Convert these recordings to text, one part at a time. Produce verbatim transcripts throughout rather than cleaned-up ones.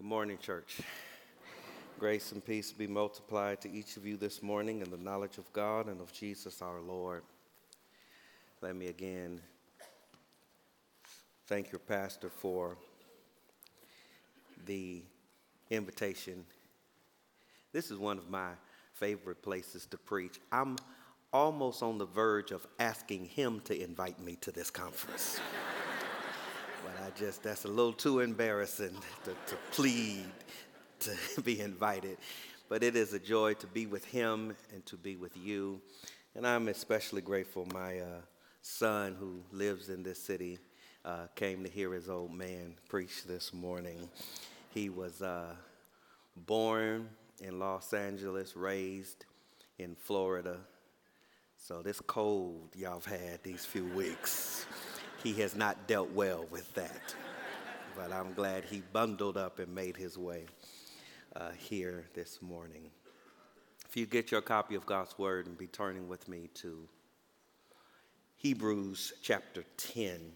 Good morning, church. Grace and peace be multiplied to each of you this morning in the knowledge of God and of Jesus our Lord. Let me again thank your pastor for the invitation. This is one of my favorite places to preach. I'm almost on the verge of asking him to invite me to this conference. But I just, that's a little too embarrassing to, to plead to be invited. But it is a joy to be with him and to be with you. And I'm especially grateful my uh, son, who lives in this city, uh, came to hear his old man preach this morning. He was uh, born in Los Angeles, raised in Florida. So this cold y'all have had these few weeks, he has not dealt well with that. But I'm glad he bundled up and made his way uh, here this morning. If you get your copy of God's Word and be turning with me to Hebrews chapter ten.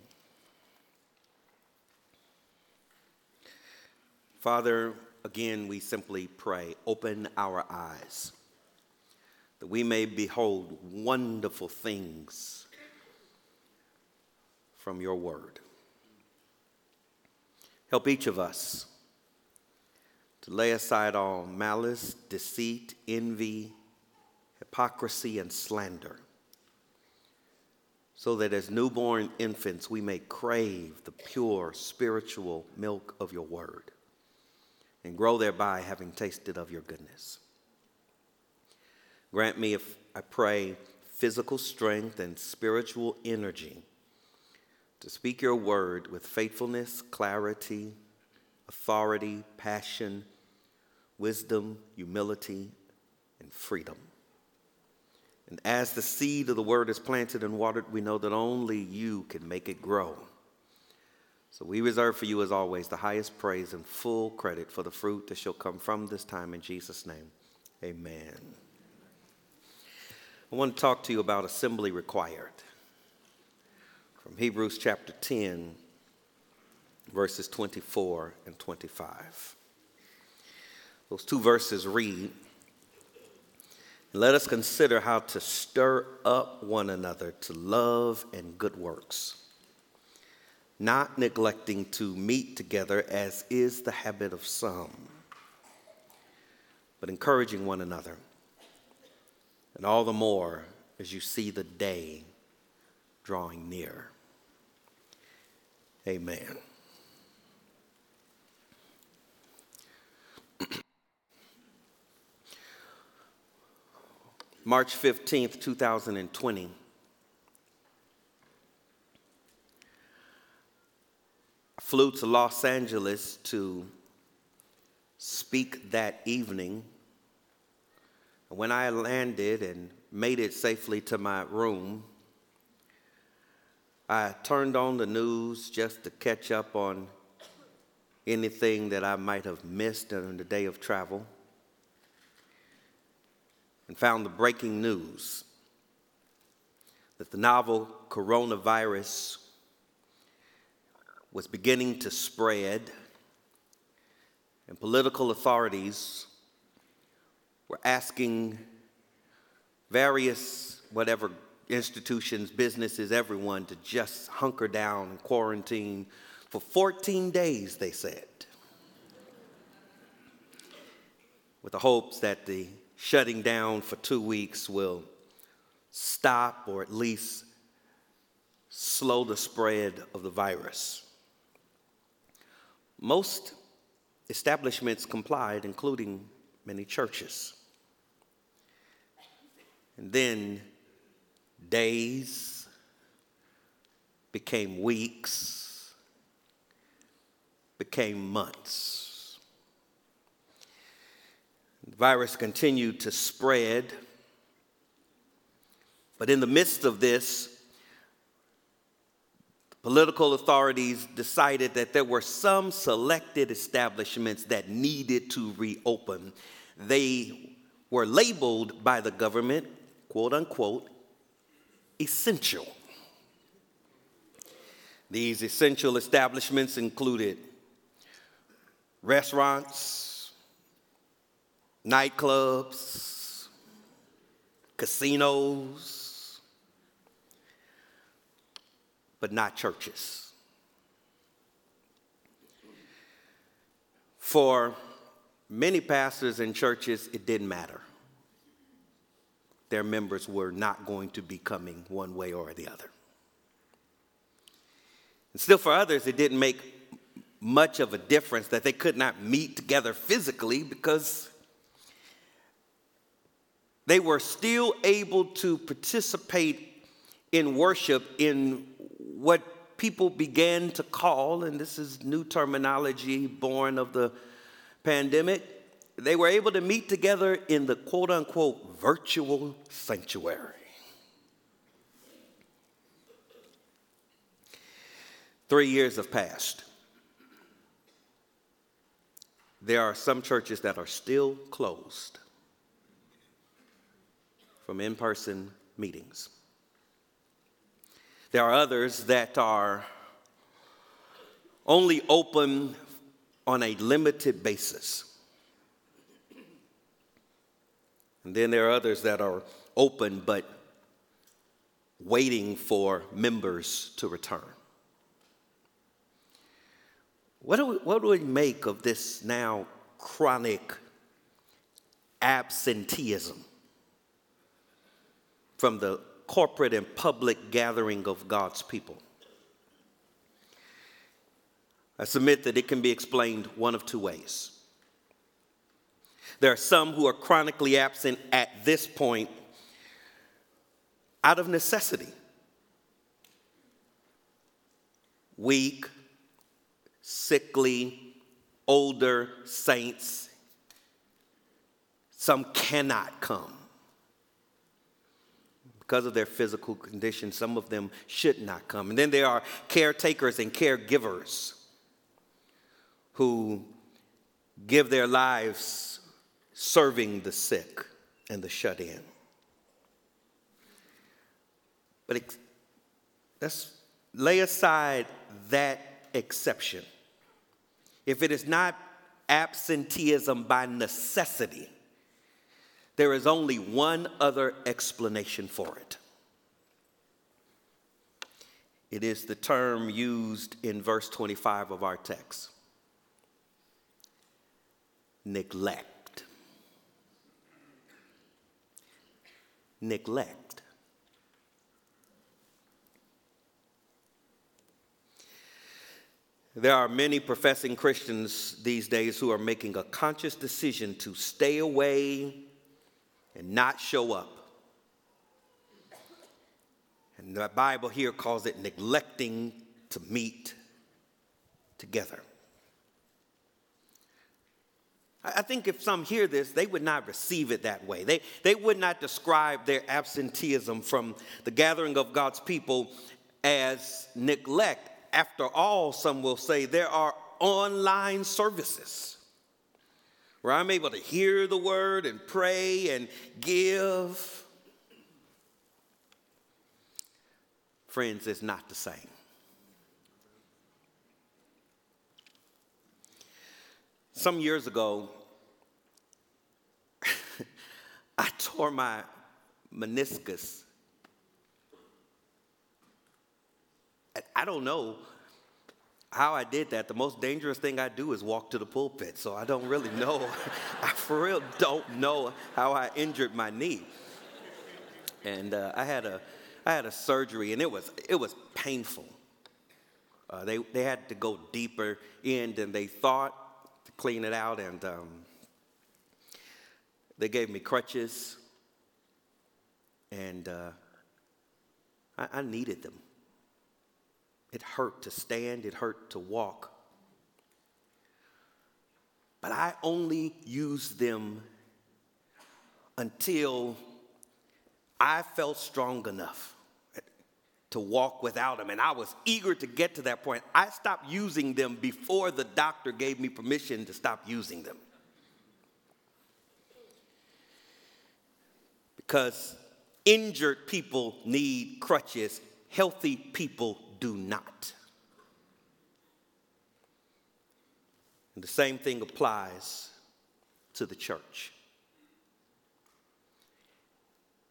Father, again, we simply pray, open our eyes that we may behold wonderful things from your word. Help each of us to lay aside all malice, deceit, envy, hypocrisy, and slander, so that as newborn infants we may crave the pure spiritual milk of your word and grow thereby, having tasted of your goodness. Grant me, if I pray, physical strength and spiritual energy to speak your word with faithfulness, clarity, authority, passion, wisdom, humility, and freedom. And as the seed of the word is planted and watered, we know that only you can make it grow. So we reserve for you, as always, the highest praise and full credit for the fruit that shall come from this time. In Jesus' name, amen. I want to talk to you about assembly required. From Hebrews chapter ten, verses twenty-four and twenty-five. Those two verses read, "Let us consider how to stir up one another to love and good works, not neglecting to meet together as is the habit of some, but encouraging one another, and all the more as you see the day drawing near." Amen. March fifteenth, twenty twenty. Flew to Los Angeles to speak that evening. And when I landed and made it safely to my room, I turned on the news just to catch up on anything that I might have missed during the day of travel, and found the breaking news that the novel coronavirus was beginning to spread, and political authorities were asking various, whatever, institutions, businesses, everyone to just hunker down and quarantine for fourteen days, they said, with the hopes that the shutting down for two weeks will stop or at least slow the spread of the virus. Most establishments complied, including many churches. And then days became weeks, became months. The virus continued to spread, but in the midst of this, political authorities decided that there were some selected establishments that needed to reopen. They were labeled by the government, quote unquote, essential. These essential establishments included restaurants, nightclubs, casinos, but not churches. For many pastors and churches, it didn't matter. Their members were not going to be coming one way or the other. And still for others, it didn't make much of a difference that they could not meet together physically because they were still able to participate in worship in what people began to call, and this is new terminology born of the pandemic, they were able to meet together in the quote-unquote virtual sanctuary. Three years have passed. There are some churches that are still closed from in-person meetings. There are others that are only open on a limited basis. And then there are others that are open but waiting for members to return. What do we, what do we make of this now chronic absenteeism from the corporate and public gathering of God's people? I submit that it can be explained one of two ways. There are some who are chronically absent at this point out of necessity. Weak, sickly, older saints, some cannot come because of their physical condition. Some of them should not come. And then there are caretakers and caregivers who give their lives serving the sick and the shut-in. But ex- let's lay aside that exception. If it is not absenteeism by necessity, there is only one other explanation for it. It is the term used in verse twenty-five of our text. Neglect. Neglect. There are many professing Christians these days who are making a conscious decision to stay away and not show up. And the Bible here calls it neglecting to meet together. I think if some hear this, they would not receive it that way. They, they would not describe their absenteeism from the gathering of God's people as neglect. After all, some will say, there are online services where I'm able to hear the word and pray and give. Friends, it's not the same. Some years ago, I tore my meniscus. I don't know how I did that. The most dangerous thing I do is walk to the pulpit, so I don't really know. I for real don't know how I injured my knee. And uh, I had a, I had a surgery, and it was it was painful. Uh, they they had to go deeper in than they thought. Clean it out, and um, they gave me crutches, and uh, I, I needed them. It hurt to stand, it hurt to walk, but I only used them until I felt strong enough to walk without them, and I was eager to get to that point. I stopped using them before the doctor gave me permission to stop using them. Because injured people need crutches, healthy people do not. And the same thing applies to the church.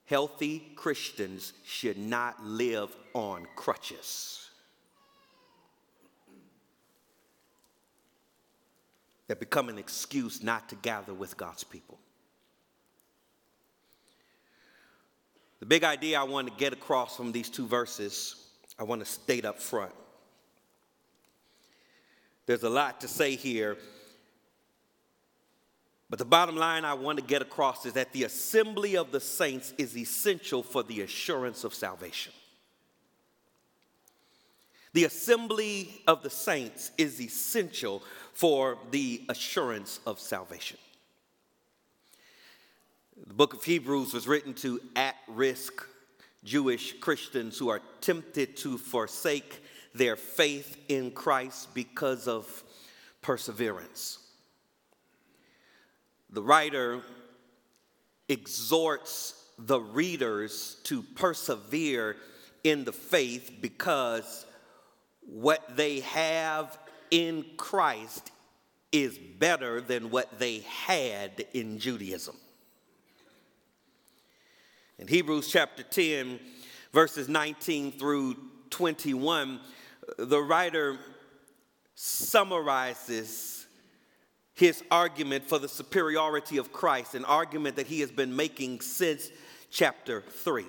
Healthy Christians should not live on crutches. They become an excuse not to gather with God's people. The big idea I want to get across from these two verses, I want to state up front. There's a lot to say here, but the bottom line I want to get across is that the assembly of the saints is essential for the assurance of salvation. The assembly of the saints is essential for the assurance of salvation. The book of Hebrews was written to at-risk Jewish Christians who are tempted to forsake their faith in Christ because of perseverance. The writer exhorts the readers to persevere in the faith because what they have in Christ is better than what they had in Judaism. In Hebrews chapter ten, verses nineteen through twenty-one, the writer summarizes his argument for the superiority of Christ, an argument that he has been making since chapter three.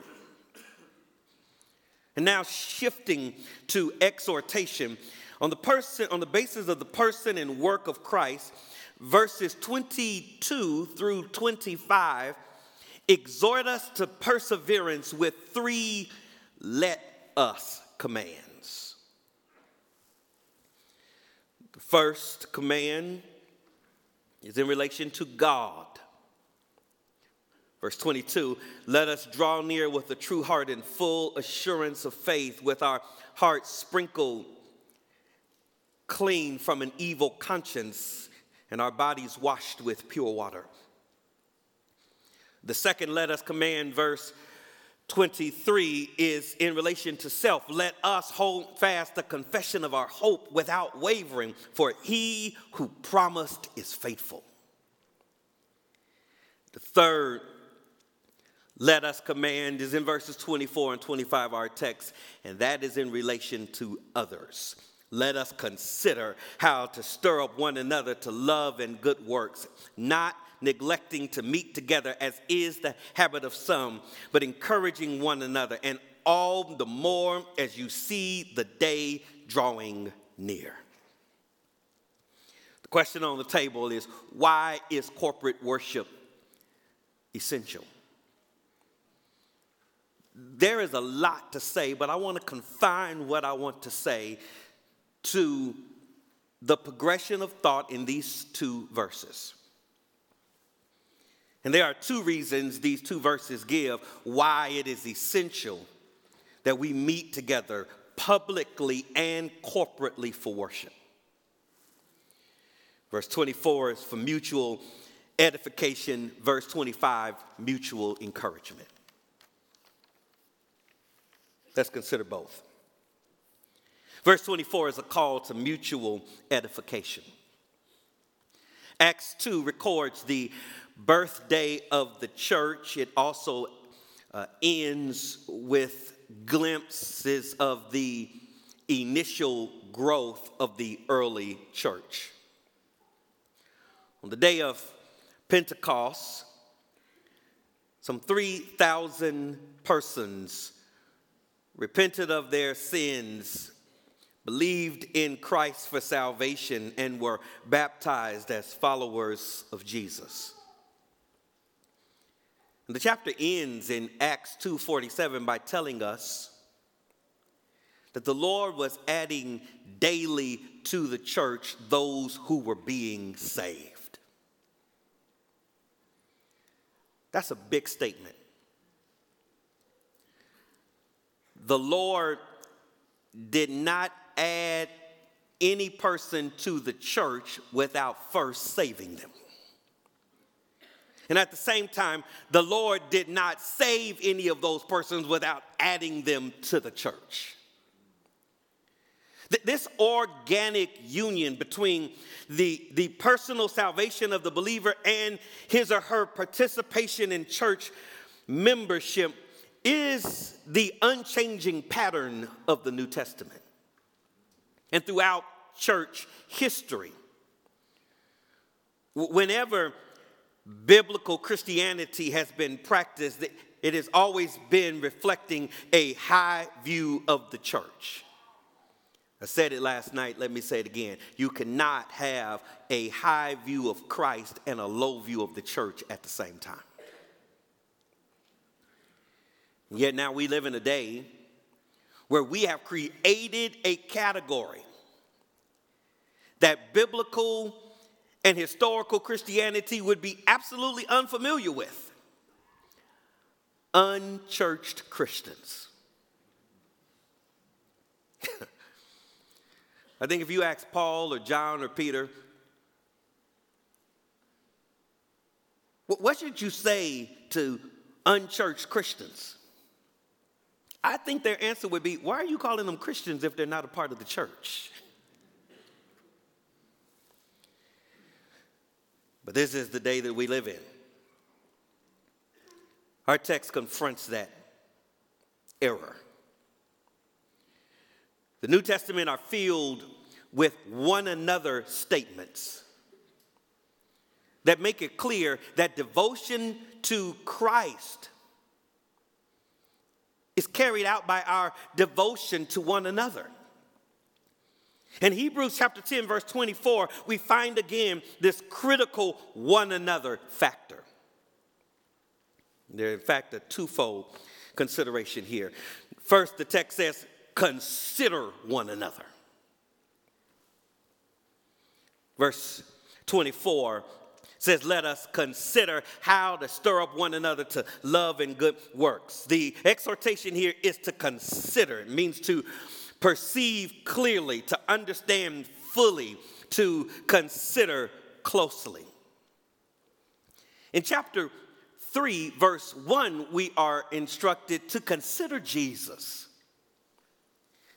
And now shifting to exhortation, on the person, on the basis of the person and work of Christ, verses twenty-two through twenty-five exhort us to perseverance with three let us commands. The first command is in relation to God. Verse twenty-two, let us draw near with a true heart and full assurance of faith, with our hearts sprinkled clean from an evil conscience and our bodies washed with pure water. The second let us command, verse twenty-three, is in relation to self. Let us hold fast the confession of our hope without wavering, for he who promised is faithful. The third let us command is in verses twenty-four and twenty-five of our text, and that is in relation to others. Let us consider how to stir up one another to love and good works, not neglecting to meet together as is the habit of some, but encouraging one another, and all the more as you see the day drawing near. The question on the table is, why is corporate worship essential? There is a lot to say, but I want to confine what I want to say to the progression of thought in these two verses. And there are two reasons these two verses give why it is essential that we meet together publicly and corporately for worship. Verse twenty-four is for mutual edification, verse twenty-five, mutual encouragement. Let's consider both. Verse twenty-four is a call to mutual edification. Acts two records the birthday of the church. It also uh, ends with glimpses of the initial growth of the early church. On the day of Pentecost, some three thousand persons repented of their sins, believed in Christ for salvation, and were baptized as followers of Jesus. And the chapter ends in Acts two forty-seven by telling us that the Lord was adding daily to the church those who were being saved. That's a big statement. The Lord did not add any person to the church without first saving them. And at the same time, the Lord did not save any of those persons without adding them to the church. This organic union between the, the personal salvation of the believer and his or her participation in church membership is the unchanging pattern of the New Testament and throughout church history. Whenever biblical Christianity has been practiced, it has always been reflecting a high view of the church. I said it last night, let me say it again. You cannot have a high view of Christ and a low view of the church at the same time. Yet now we live in a day where we have created a category that biblical and historical Christianity would be absolutely unfamiliar with: unchurched Christians. I think if you ask Paul or John or Peter, what should you say to unchurched Christians? I think their answer would be, why are you calling them Christians if they're not a part of the church? But this is the day that we live in. Our text confronts that error. The New Testament are filled with one another statements that make it clear that devotion to Christ is carried out by our devotion to one another. In Hebrews chapter ten, verse twenty-four, we find again this critical one another factor. There, in fact, a twofold consideration here. First, the text says, consider one another. Verse twenty-four says, let us consider how to stir up one another to love and good works. The exhortation here is to consider. It means to perceive clearly, to understand fully, to consider closely. In chapter three, verse one, we are instructed to consider Jesus,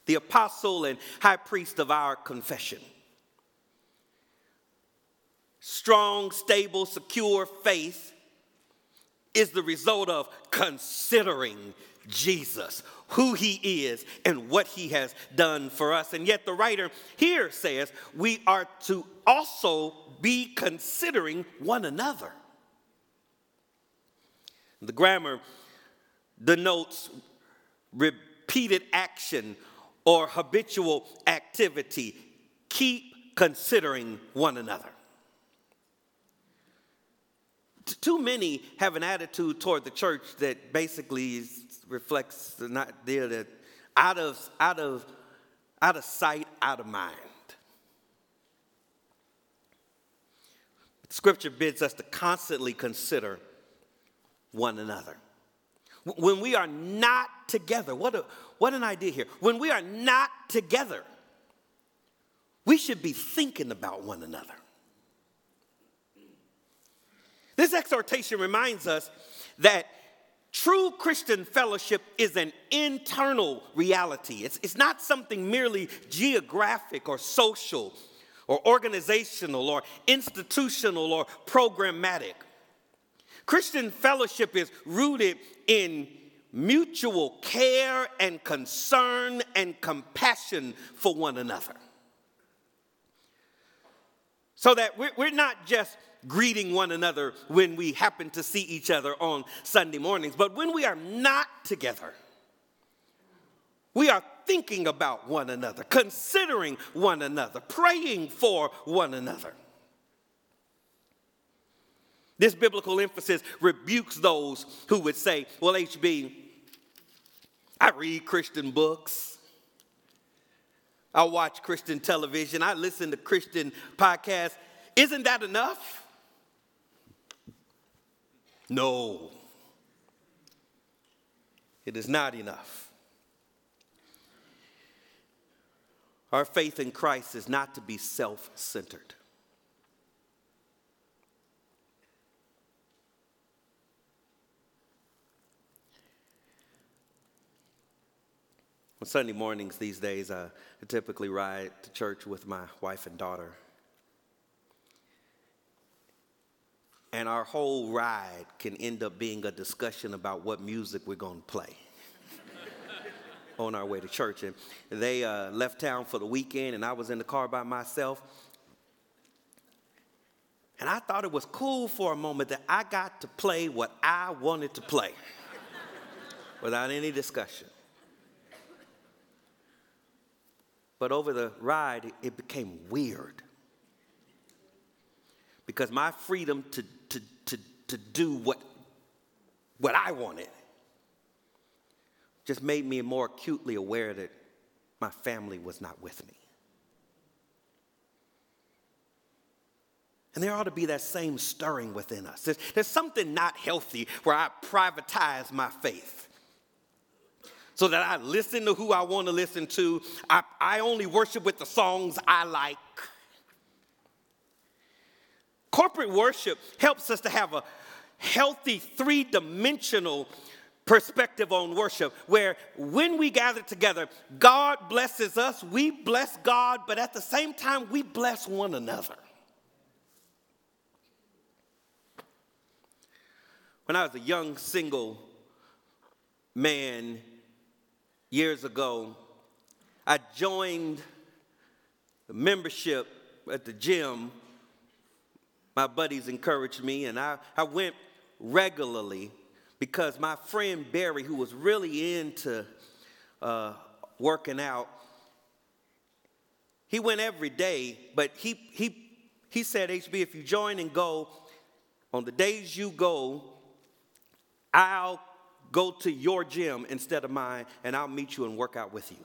the apostle and high priest of our confession. Strong, stable, secure faith is the result of considering Jesus, who he is and what he has done for us. And yet the writer here says we are to also be considering one another. The grammar denotes repeated action or habitual activity. Keep considering one another. Too many have an attitude toward the church that basically reflects the idea that out of, out of, out of sight, out of mind. Scripture bids us to constantly consider one another. When we are not together, what a, what an idea here. When we are not together, we should be thinking about one another. This exhortation reminds us that true Christian fellowship is an internal reality. It's, it's not something merely geographic or social or organizational or institutional or programmatic. Christian fellowship is rooted in mutual care and concern and compassion for one another. So that we're, we're not just greeting one another when we happen to see each other on Sunday mornings, but when we are not together, we are thinking about one another, considering one another, praying for one another. This biblical emphasis rebukes those who would say, well, H B, I read Christian books. I watch Christian television. I listen to Christian podcasts. Isn't that enough? No, it is not enough. Our faith in Christ is not to be self-centered. On Sunday mornings these days, I typically ride to church with my wife and daughter. And our whole ride can end up being a discussion about what music we're going to play on our way to church. And they uh, left town for the weekend, and I was in the car by myself. And I thought it was cool for a moment that I got to play what I wanted to play without any discussion. But over the ride, it became weird because my freedom to to to, to do what, what I wanted just made me more acutely aware that my family was not with me. And there ought to be that same stirring within us. There's, there's something not healthy where I privatize my faith, so that I listen to who I want to listen to. I, I only worship with the songs I like. Corporate worship helps us to have a healthy three-dimensional perspective on worship, where when we gather together, God blesses us, we bless God, but at the same time, we bless one another. When I was a young single man, years ago, I joined the membership at the gym. My buddies encouraged me, and I, I went regularly because my friend Barry, who was really into uh, working out, he went every day, but he, he, he said, H B, if you join and go, on the days you go, I'll go to your gym instead of mine, and I'll meet you and work out with you.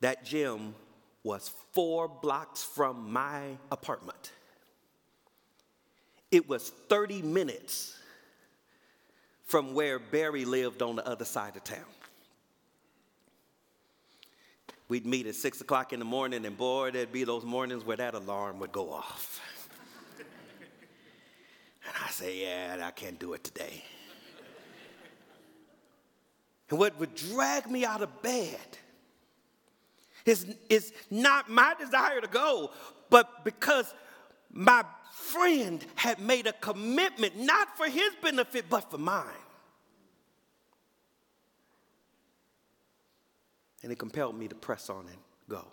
That gym was four blocks from my apartment. It was thirty minutes from where Barry lived on the other side of town. We'd meet at six o'clock in the morning, and boy, there'd be those mornings where that alarm would go off. And I say, yeah, I can't do it today. And what would drag me out of bed is, is not my desire to go, but because my friend had made a commitment, not for his benefit, but for mine. And it compelled me to press on and go.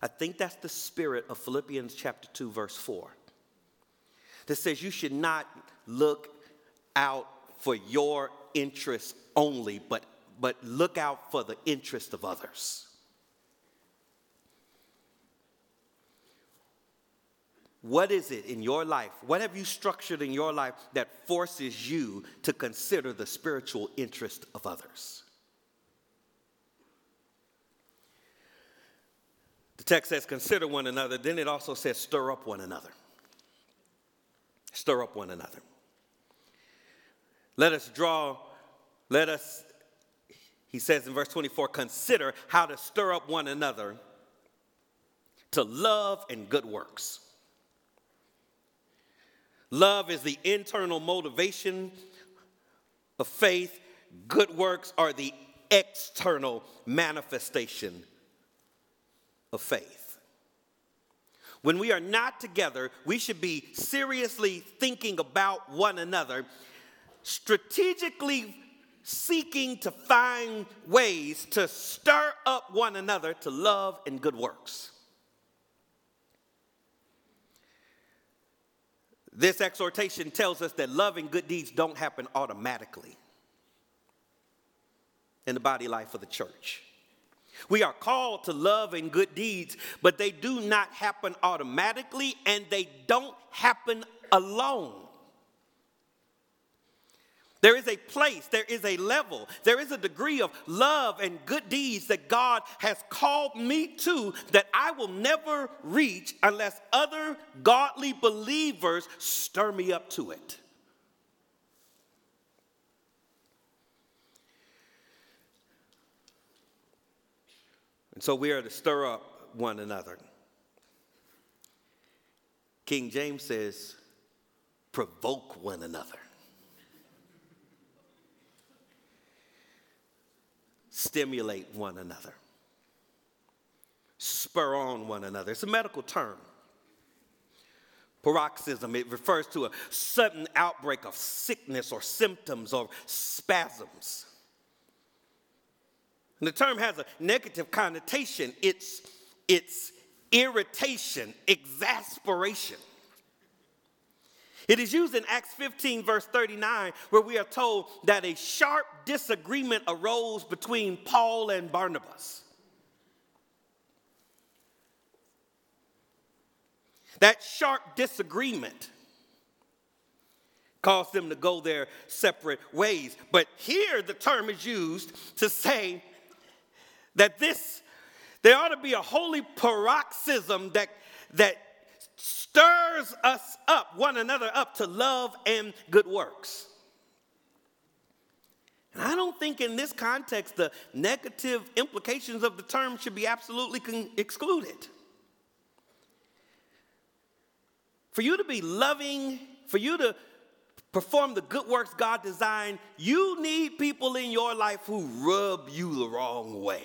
I think that's the spirit of Philippians chapter two, verse four. That says you should not look out for your interests only, but, but look out for the interest of others. What is it in your life? What have you structured in your life that forces you to consider the spiritual interest of others? The text says, consider one another. Then it also says, stir up one another. Stir up one another. Let us draw, let us, he says in verse twenty-four, consider how to stir up one another to love and good works. Love is the internal motivation of faith. Good works are the external manifestation of faith. When we are not together, we should be seriously thinking about one another, strategically seeking to find ways to stir up one another to love and good works. This exhortation tells us that love and good deeds don't happen automatically in the body life of the church. We are called to love and good deeds, but they do not happen automatically, and they don't happen alone. There is a place, there is a level, there is a degree of love and good deeds that God has called me to that I will never reach unless other godly believers stir me up to it. And so we are to stir up one another. King James says, provoke one another. stimulate one another, spur on one another. It's a medical term. Paroxysm, it refers to a sudden outbreak of sickness or symptoms or spasms. And the term has a negative connotation. It's, it's irritation, exasperation. It is used in Acts fifteen, verse thirty-nine, where we are told that a sharp disagreement arose between Paul and Barnabas. That sharp disagreement caused them to go their separate ways. But here the term is used to say that this, there ought to be a holy paroxysm that, that stirs us up, one another up, to love and good works. And I don't think in this context the negative implications of the term should be absolutely con- excluded. For you to be loving, for you to perform the good works God designed, you need people in your life who rub you the wrong way.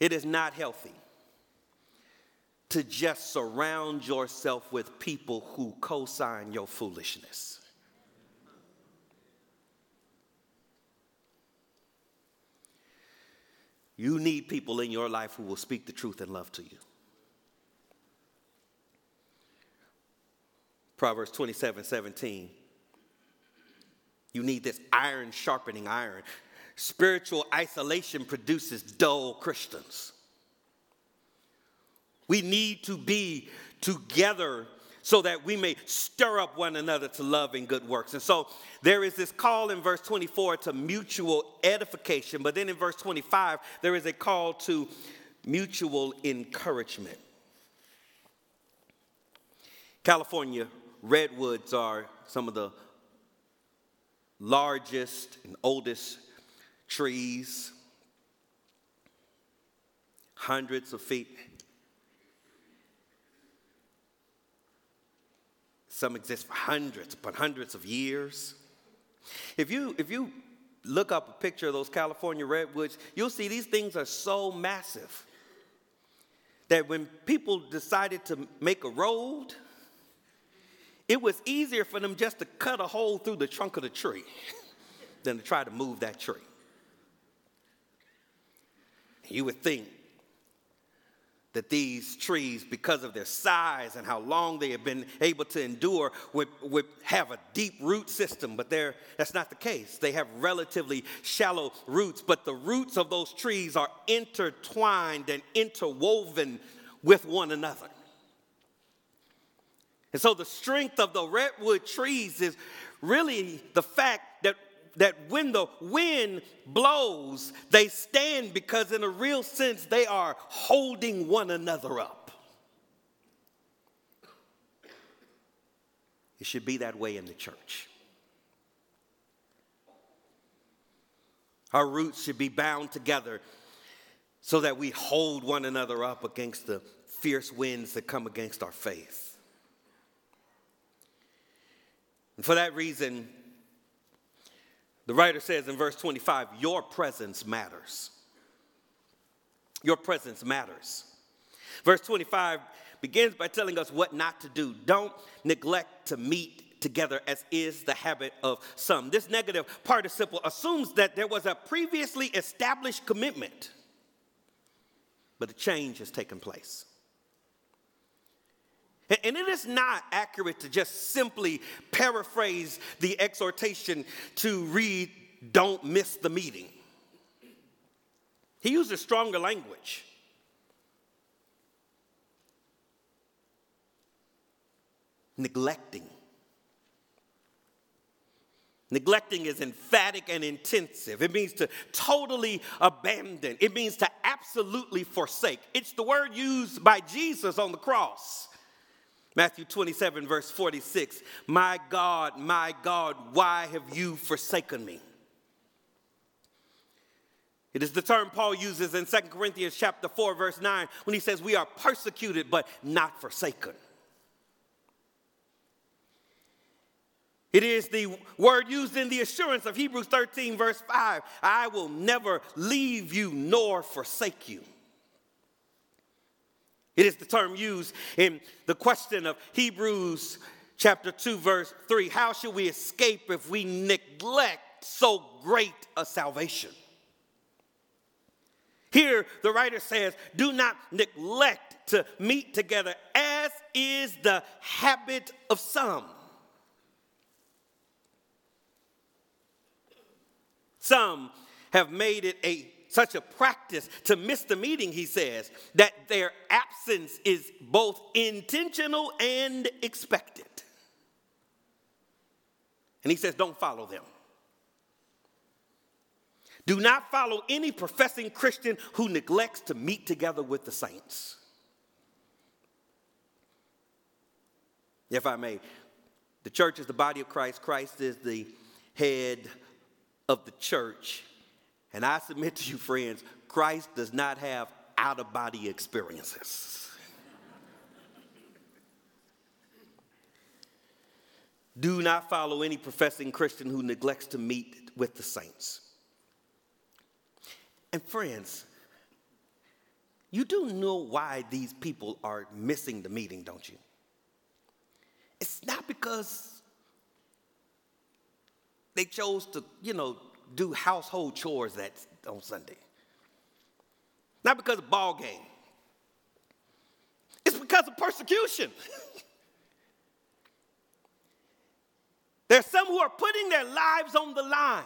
It is not healthy to just surround yourself with people who co-sign your foolishness. You need people in your life who will speak the truth and love to you. Proverbs twenty-seven seventeen. You need this iron sharpening iron. Spiritual isolation produces dull Christians. We need to be together so that we may stir up one another to love and good works. And so there is this call in verse twenty-four to mutual edification. But then in verse twenty-five, there is a call to mutual encouragement. California redwoods are some of the largest and oldest trees, hundreds of feet. Some exist for hundreds upon hundreds of years. If you, if you look up a picture of those California redwoods, you'll see these things are so massive that when people decided to make a road, it was easier for them just to cut a hole through the trunk of the tree than to try to move that tree. You would think that these trees, because of their size and how long they have been able to endure, would, would have a deep root system, but that's not the case. They have relatively shallow roots, but the roots of those trees are intertwined and interwoven with one another. And so the strength of the redwood trees is really the fact that, that when the wind blows, they stand because in a real sense, they are holding one another up. It should be that way in the church. Our roots should be bound together so that we hold one another up against the fierce winds that come against our faith. And for that reason, the writer says in verse twenty-five, your presence matters. Your presence matters. Verse twenty-five begins by telling us what not to do. Don't neglect to meet together, as is the habit of some. This negative participle assumes that there was a previously established commitment, but a change has taken place. And it is not accurate to just simply paraphrase the exhortation to read, don't miss the meeting. He uses stronger language. Neglecting. Neglecting is emphatic and intensive. It means to totally abandon. It means to absolutely forsake. It's the word used by Jesus on the cross. Matthew twenty-seven, verse forty-six, my God, my God, why have you forsaken me? It is the term Paul uses in Second Corinthians chapter four, verse nine, when he says we are persecuted but not forsaken. It is the word used in the assurance of Hebrews thirteen, verse five. I will never leave you nor forsake you. It is the term used in the question of Hebrews chapter two, verse three. How shall we escape if we neglect so great a salvation? Here, the writer says, do not neglect to meet together, as is the habit of some. Some have made it a such a practice to miss the meeting, he says, that their absence is both intentional and expected. And he says, don't follow them. Do not follow any professing Christian who neglects to meet together with the saints. If I may, the church is the body of Christ. Christ is the head of the church. And I submit to you, friends, Christ does not have out-of-body experiences. Do not follow any professing Christian who neglects to meet with the saints. And friends, you do know why these people are missing the meeting, don't you? It's not because they chose to, you know, do household chores that on Sunday. Not because of ball game. It's because of persecution. There's some who are putting their lives on the line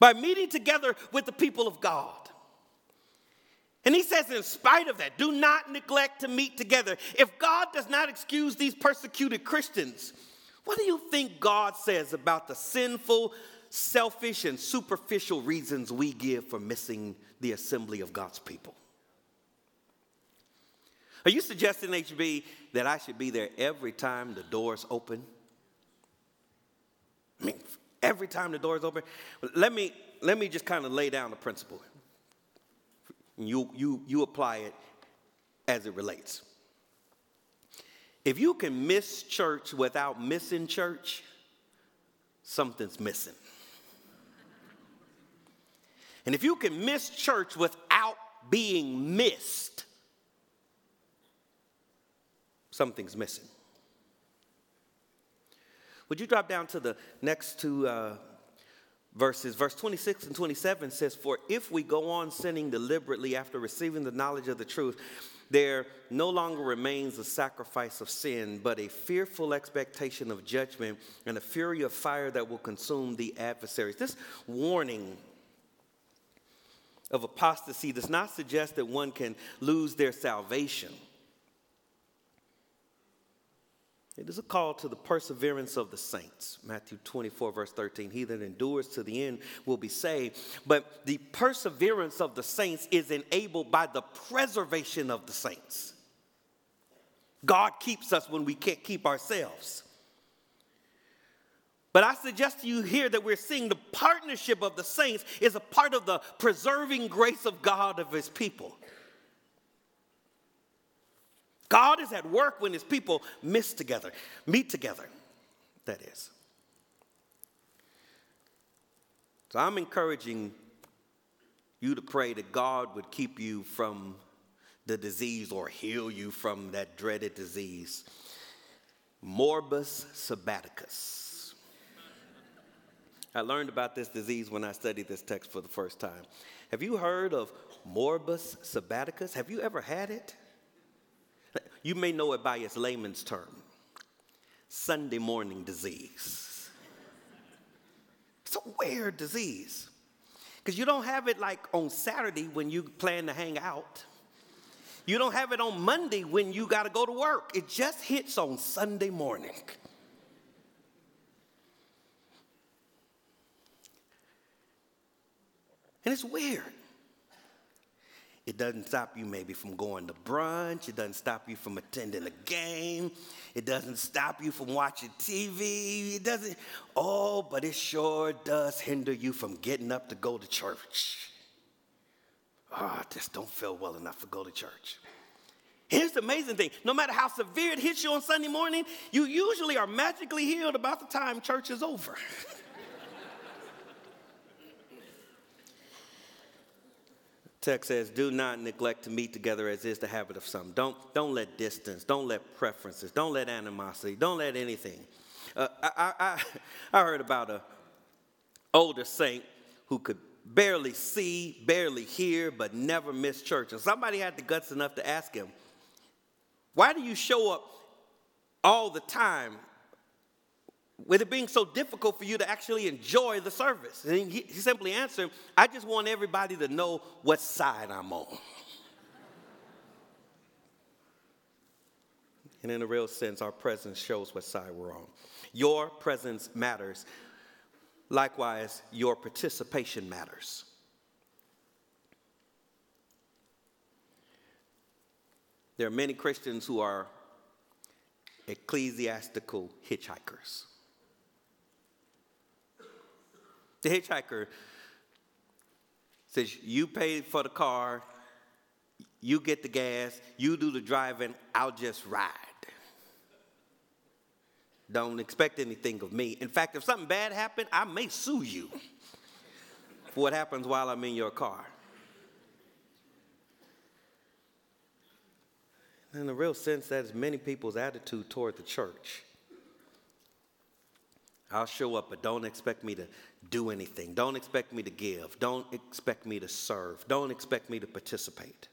by meeting together with the people of God. And he says, in spite of that, do not neglect to meet together. If God does not excuse these persecuted Christians, what do you think God says about the sinful, selfish and superficial reasons we give for missing the assembly of God's people? Are you suggesting, H B, that I should be there every time the doors open? I mean, every time the doors open? Let me let me just kind of lay down the principle. You, you, you apply it as it relates. If you can miss church without missing church, something's missing. And if you can miss church without being missed, something's missing. Would you drop down to the next two uh, verses? Verse twenty-six and twenty-seven says, for if we go on sinning deliberately after receiving the knowledge of the truth, there no longer remains a sacrifice of sin, but a fearful expectation of judgment and a fury of fire that will consume the adversaries. This warning of apostasy does not suggest that one can lose their salvation. It is a call to the perseverance of the saints. Matthew twenty-four, verse thirteen, he that endures to the end will be saved. But the perseverance of the saints is enabled by the preservation of the saints. God keeps us when we can't keep ourselves. But I suggest to you here that we're seeing the partnership of the saints is a part of the preserving grace of God of his people. God is at work when his people miss together, meet together, that is. So I'm encouraging you to pray that God would keep you from the disease or heal you from that dreaded disease, Morbus Sabbaticus. I learned about this disease when I studied this text for the first time. Have you heard of Morbus Sabbaticus? Have you ever had it? You may know it by its layman's term, Sunday morning disease. It's a weird disease because you don't have it like on Saturday when you plan to hang out. You don't have it on Monday when you got to go to work. It just hits on Sunday morning. And it's weird. It doesn't stop you maybe from going to brunch. It doesn't stop you from attending a game. It doesn't stop you from watching T V. It doesn't, oh, but it sure does hinder you from getting up to go to church. Oh, I just don't feel well enough to go to church. Here's the amazing thing. No matter how severe it hits you on Sunday morning, you usually are magically healed about the time church is over. Text says, do not neglect to meet together as is the habit of some. Don't, don't let distance. Don't let preferences. Don't let animosity. Don't let anything. Uh, I, I, I heard about an older saint who could barely see, barely hear, but never miss church. And somebody had the guts enough to ask him, why do you show up all the time with it being so difficult for you to actually enjoy the service? And he, he simply answered, I just want everybody to know what side I'm on. And in a real sense, our presence shows what side we're on. Your presence matters. Likewise, your participation matters. There are many Christians who are ecclesiastical hitchhikers. The hitchhiker says, you pay for the car, you get the gas, you do the driving, I'll just ride. Don't expect anything of me. In fact, if something bad happened, I may sue you for what happens while I'm in your car. In a real sense, that is many people's attitude toward the church. I'll show up, but don't expect me to do anything. Don't expect me to give. Don't expect me to serve. Don't expect me to participate.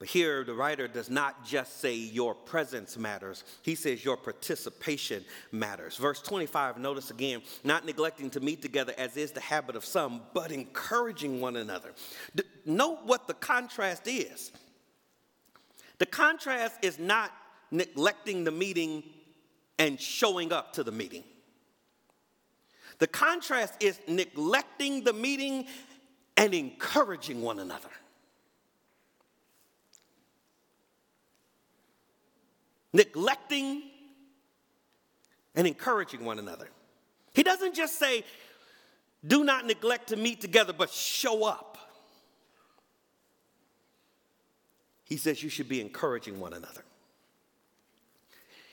But here, the writer does not just say your presence matters. He says your participation matters. Verse twenty-five, notice again, not neglecting to meet together as is the habit of some, but encouraging one another. D- note what the contrast is. The contrast is not neglecting the meeting and showing up to the meeting. The contrast is neglecting the meeting and encouraging one another. Neglecting and encouraging one another. He doesn't just say, do not neglect to meet together, but show up. He says you should be encouraging one another.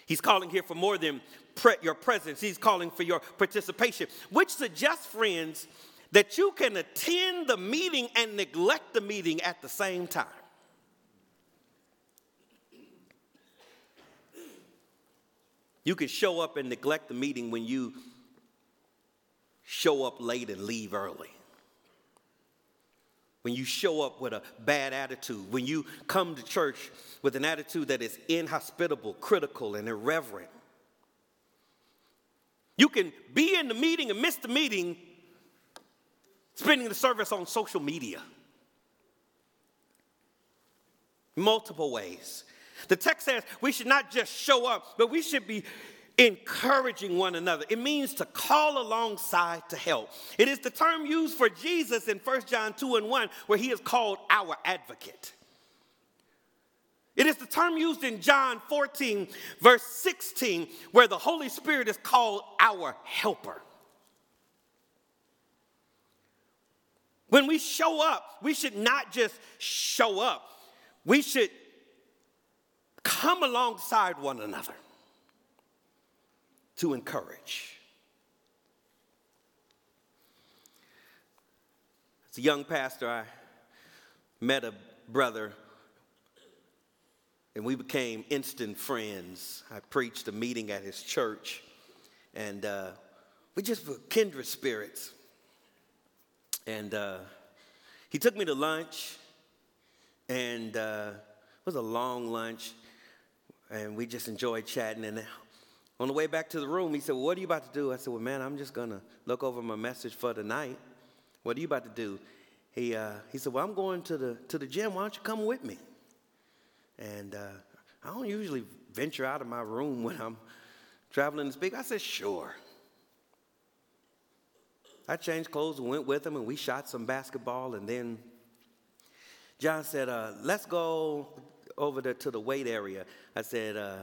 He's calling here for more than pre- your presence. He's calling for your participation, which suggests, friends, that you can attend the meeting and neglect the meeting at the same time. You can show up and neglect the meeting when you show up late and leave early. When you show up with a bad attitude, when you come to church with an attitude that is inhospitable, critical, and irreverent. You can be in the meeting and miss the meeting, spending the service on social media. Multiple ways. The text says we should not just show up, but we should be encouraging one another. It means to call alongside to help. It is the term used for Jesus in First John two and one, where he is called our advocate. It is the term used in John fourteen, verse sixteen, where the Holy Spirit is called our helper. When we show up, we should not just show up. We should come alongside one another to encourage. As a young pastor, I met a brother, and we became instant friends. I preached a meeting at his church, and uh, we just were kindred spirits. And uh, he took me to lunch, and uh, it was a long lunch. And we just enjoyed chatting. And on the way back to the room, he said, well, what are you about to do? I said, well, man, I'm just going to look over my message for tonight. What are you about to do? He uh, he said, well, I'm going to the to the gym. Why don't you come with me? And uh, I don't usually venture out of my room when I'm traveling to speak. I said, sure. I changed clothes and went with him, and we shot some basketball. And then John said, uh, let's go over there to the weight area. I said, uh,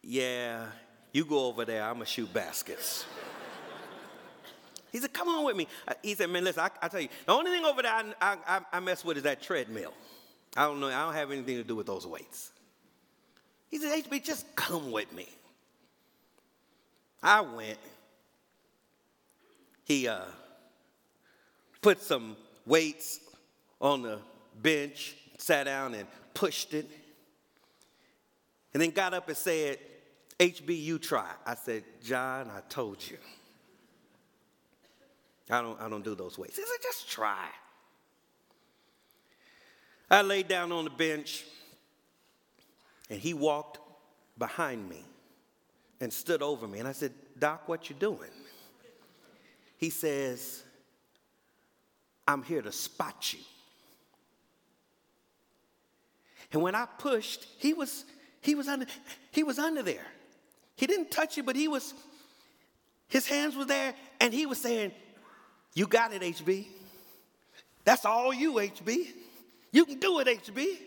yeah, you go over there, I'm going to shoot baskets. He said, come on with me. He said, man, listen, I, I tell you, the only thing over there I, I, I mess with is that treadmill. I don't know. I don't have anything to do with those weights. He said, H B, just come with me. I went. He uh, put some weights on the bench, sat down and pushed it, and then got up and said, H B, you try. I said, John, I told you. I don't, I don't do those weights. He said, just try. I laid down on the bench, and he walked behind me and stood over me. And I said, Doc, what you doing? He says, I'm here to spot you. And when I pushed, he was he was under he was under there. He didn't touch you, but he was his hands were there, and he was saying, you got it, H B. That's all you, H B. You can do it, H B.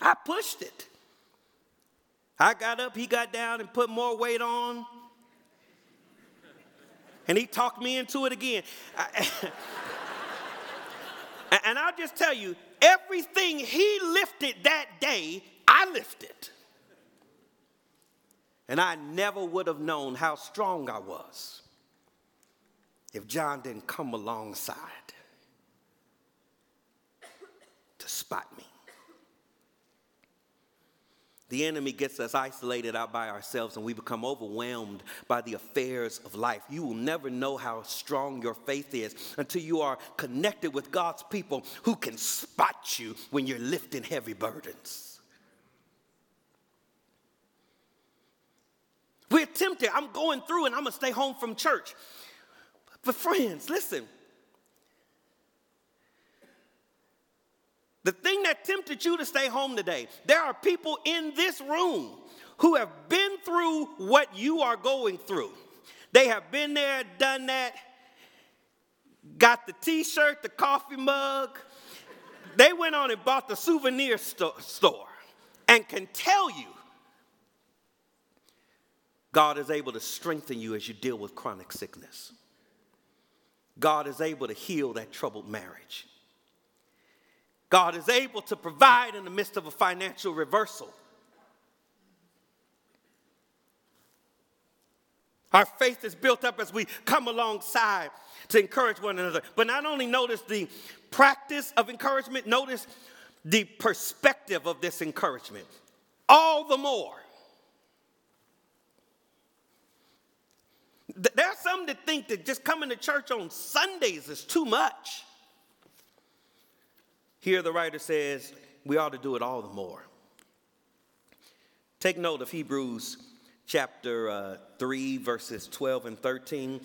I pushed it. I got up, he got down and put more weight on. And he talked me into it again. I, and I'll just tell you, everything he lifted that day, I lifted. And I never would have known how strong I was if John didn't come alongside to spot me. The enemy gets us isolated out by ourselves, and we become overwhelmed by the affairs of life. You will never know how strong your faith is until you are connected with God's people who can spot you when you're lifting heavy burdens. We're tempted. I'm going through, and I'm going to stay home from church. But friends, listen. The thing that tempted you to stay home today, there are people in this room who have been through what you are going through. They have been there, done that, got the T-shirt, the coffee mug. They went on and bought the souvenir sto- store and can tell you God is able to strengthen you as you deal with chronic sickness. God is able to heal that troubled marriage. God is able to provide in the midst of a financial reversal. Our faith is built up as we come alongside to encourage one another. But not only notice the practice of encouragement, notice the perspective of this encouragement. All the more. There are some that think that just coming to church on Sundays is too much. Here the writer says we ought to do it all the more. Take note of Hebrews chapter uh, three, verses twelve and thirteen.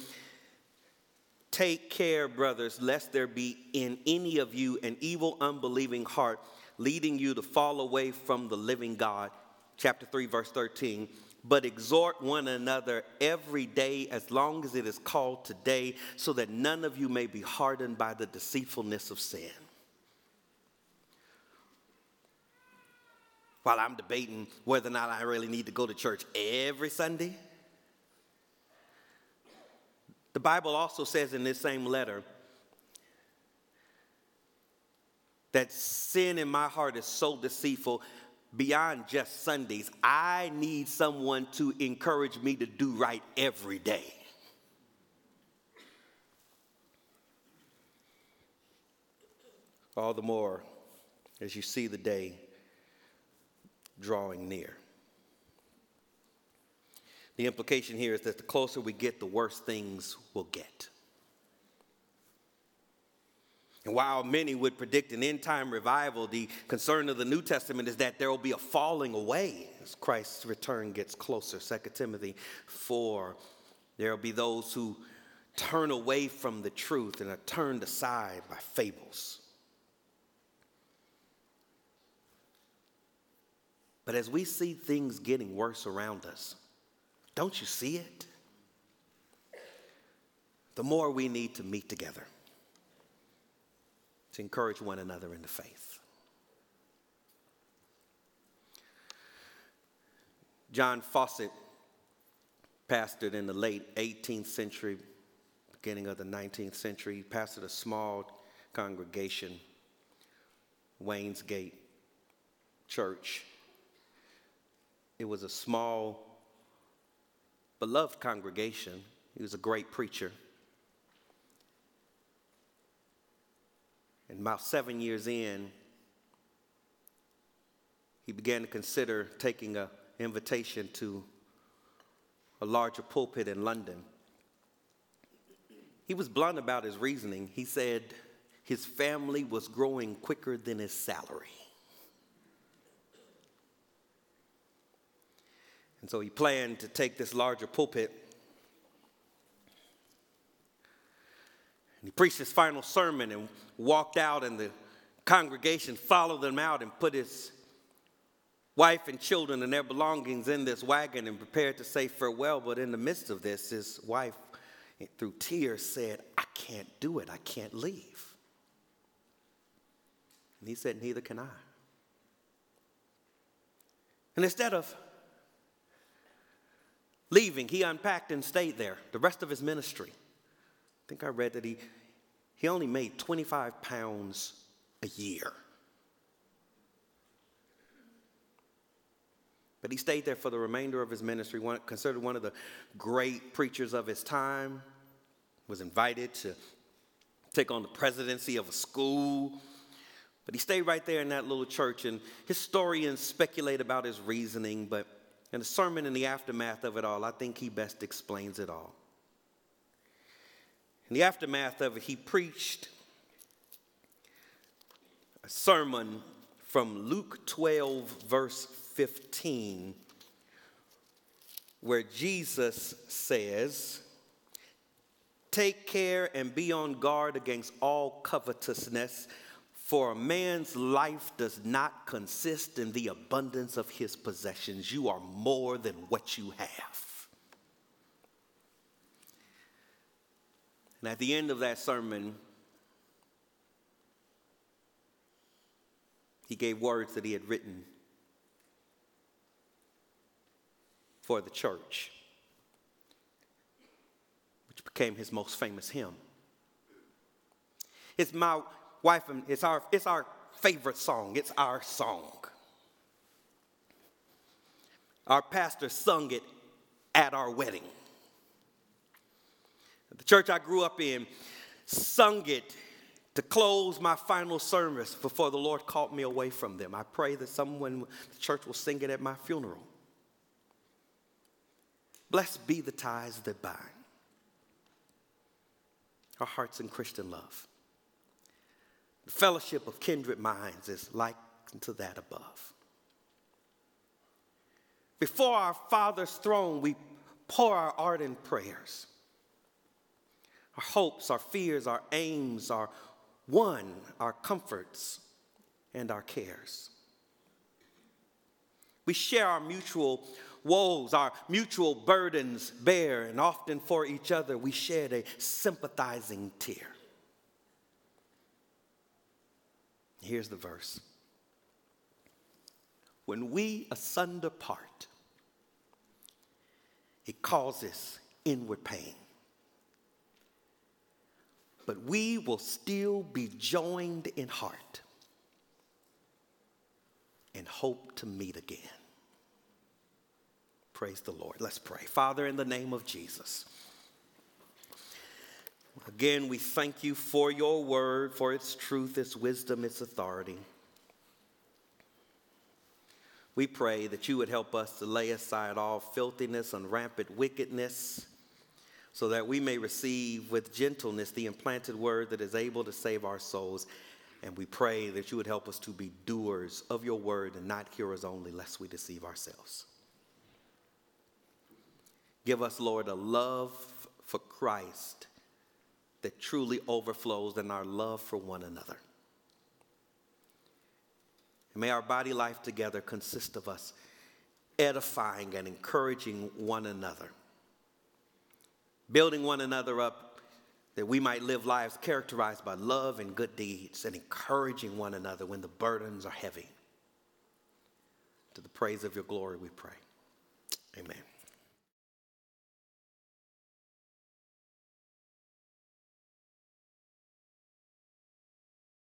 Take care, brothers, lest there be in any of you an evil, unbelieving heart leading you to fall away from the living God. Chapter three, verse thirteen. But exhort one another every day as long as it is called today, so that none of you may be hardened by the deceitfulness of sin. While I'm debating whether or not I really need to go to church every Sunday, the Bible also says in this same letter that sin in my heart is so deceitful beyond just Sundays. I need someone to encourage me to do right every day. All the more as you see the day drawing near. The implication here is that the closer we get, the worse things will get. And while many would predict an end-time revival, the concern of the New Testament is that there will be a falling away as Christ's return gets closer. Second Timothy four, there will be those who turn away from the truth and are turned aside by fables. But as we see things getting worse around us, don't you see it? The more we need to meet together to encourage one another in the faith. John Fawcett pastored in the late eighteenth century, beginning of the nineteenth century. He pastored a small congregation, Waynesgate Church. It was a small, beloved congregation. He was a great preacher. And about seven years in, he began to consider taking an invitation to a larger pulpit in London. He was blunt about his reasoning. He said his family was growing quicker than his salary. And so he planned to take this larger pulpit. And he preached his final sermon and walked out, and the congregation followed him out and put his wife and children and their belongings in this wagon and prepared to say farewell. But in the midst of this, his wife, through tears, said, "I can't do it. I can't leave." And he said, "Neither can I." And instead of leaving, he unpacked and stayed there the rest of his ministry. I think I read that he, he only made twenty-five pounds a year. But he stayed there for the remainder of his ministry, one, considered one of the great preachers of his time, was invited to take on the presidency of a school. But he stayed right there in that little church, and historians speculate about his reasoning, but in the sermon in the aftermath of it all, I think he best explains it all. In the aftermath of it, he preached a sermon from Luke twelve, verse fifteen, where Jesus says, "Take care and be on guard against all covetousness, for a man's life does not consist in the abundance of his possessions. You are more than what you have." And at the end of that sermon, he gave words that he had written for the church, which became his most famous hymn. It's my wife, and it's our, it's our favorite song. It's our song. Our pastor sung it at our wedding. The church I grew up in sung it to close my final service before the Lord called me away from them. I pray that someone, the church, will sing it at my funeral. Blessed be the ties that bind our hearts in Christian love. The fellowship of kindred minds is like to that above. Before our Father's throne, we pour our ardent prayers. Our hopes, our fears, our aims are one, our comforts and our cares. We share our mutual woes, our mutual burdens bear, and often for each other we shed a sympathizing tear. Here's the verse. When we asunder part, it causes inward pain. But we will still be joined in heart and hope to meet again. Praise the Lord. Let's pray. Father, in the name of Jesus, again, we thank you for your word, for its truth, its wisdom, its authority. We pray that you would help us to lay aside all filthiness and rampant wickedness, so that we may receive with gentleness the implanted word that is able to save our souls. And we pray that you would help us to be doers of your word and not hearers only, lest we deceive ourselves. Give us, Lord, a love for Christ that truly overflows in our love for one another. And may our body life together consist of us edifying and encouraging one another, building one another up, that we might live lives characterized by love and good deeds, and encouraging one another when the burdens are heavy. To the praise of your glory we pray. Amen.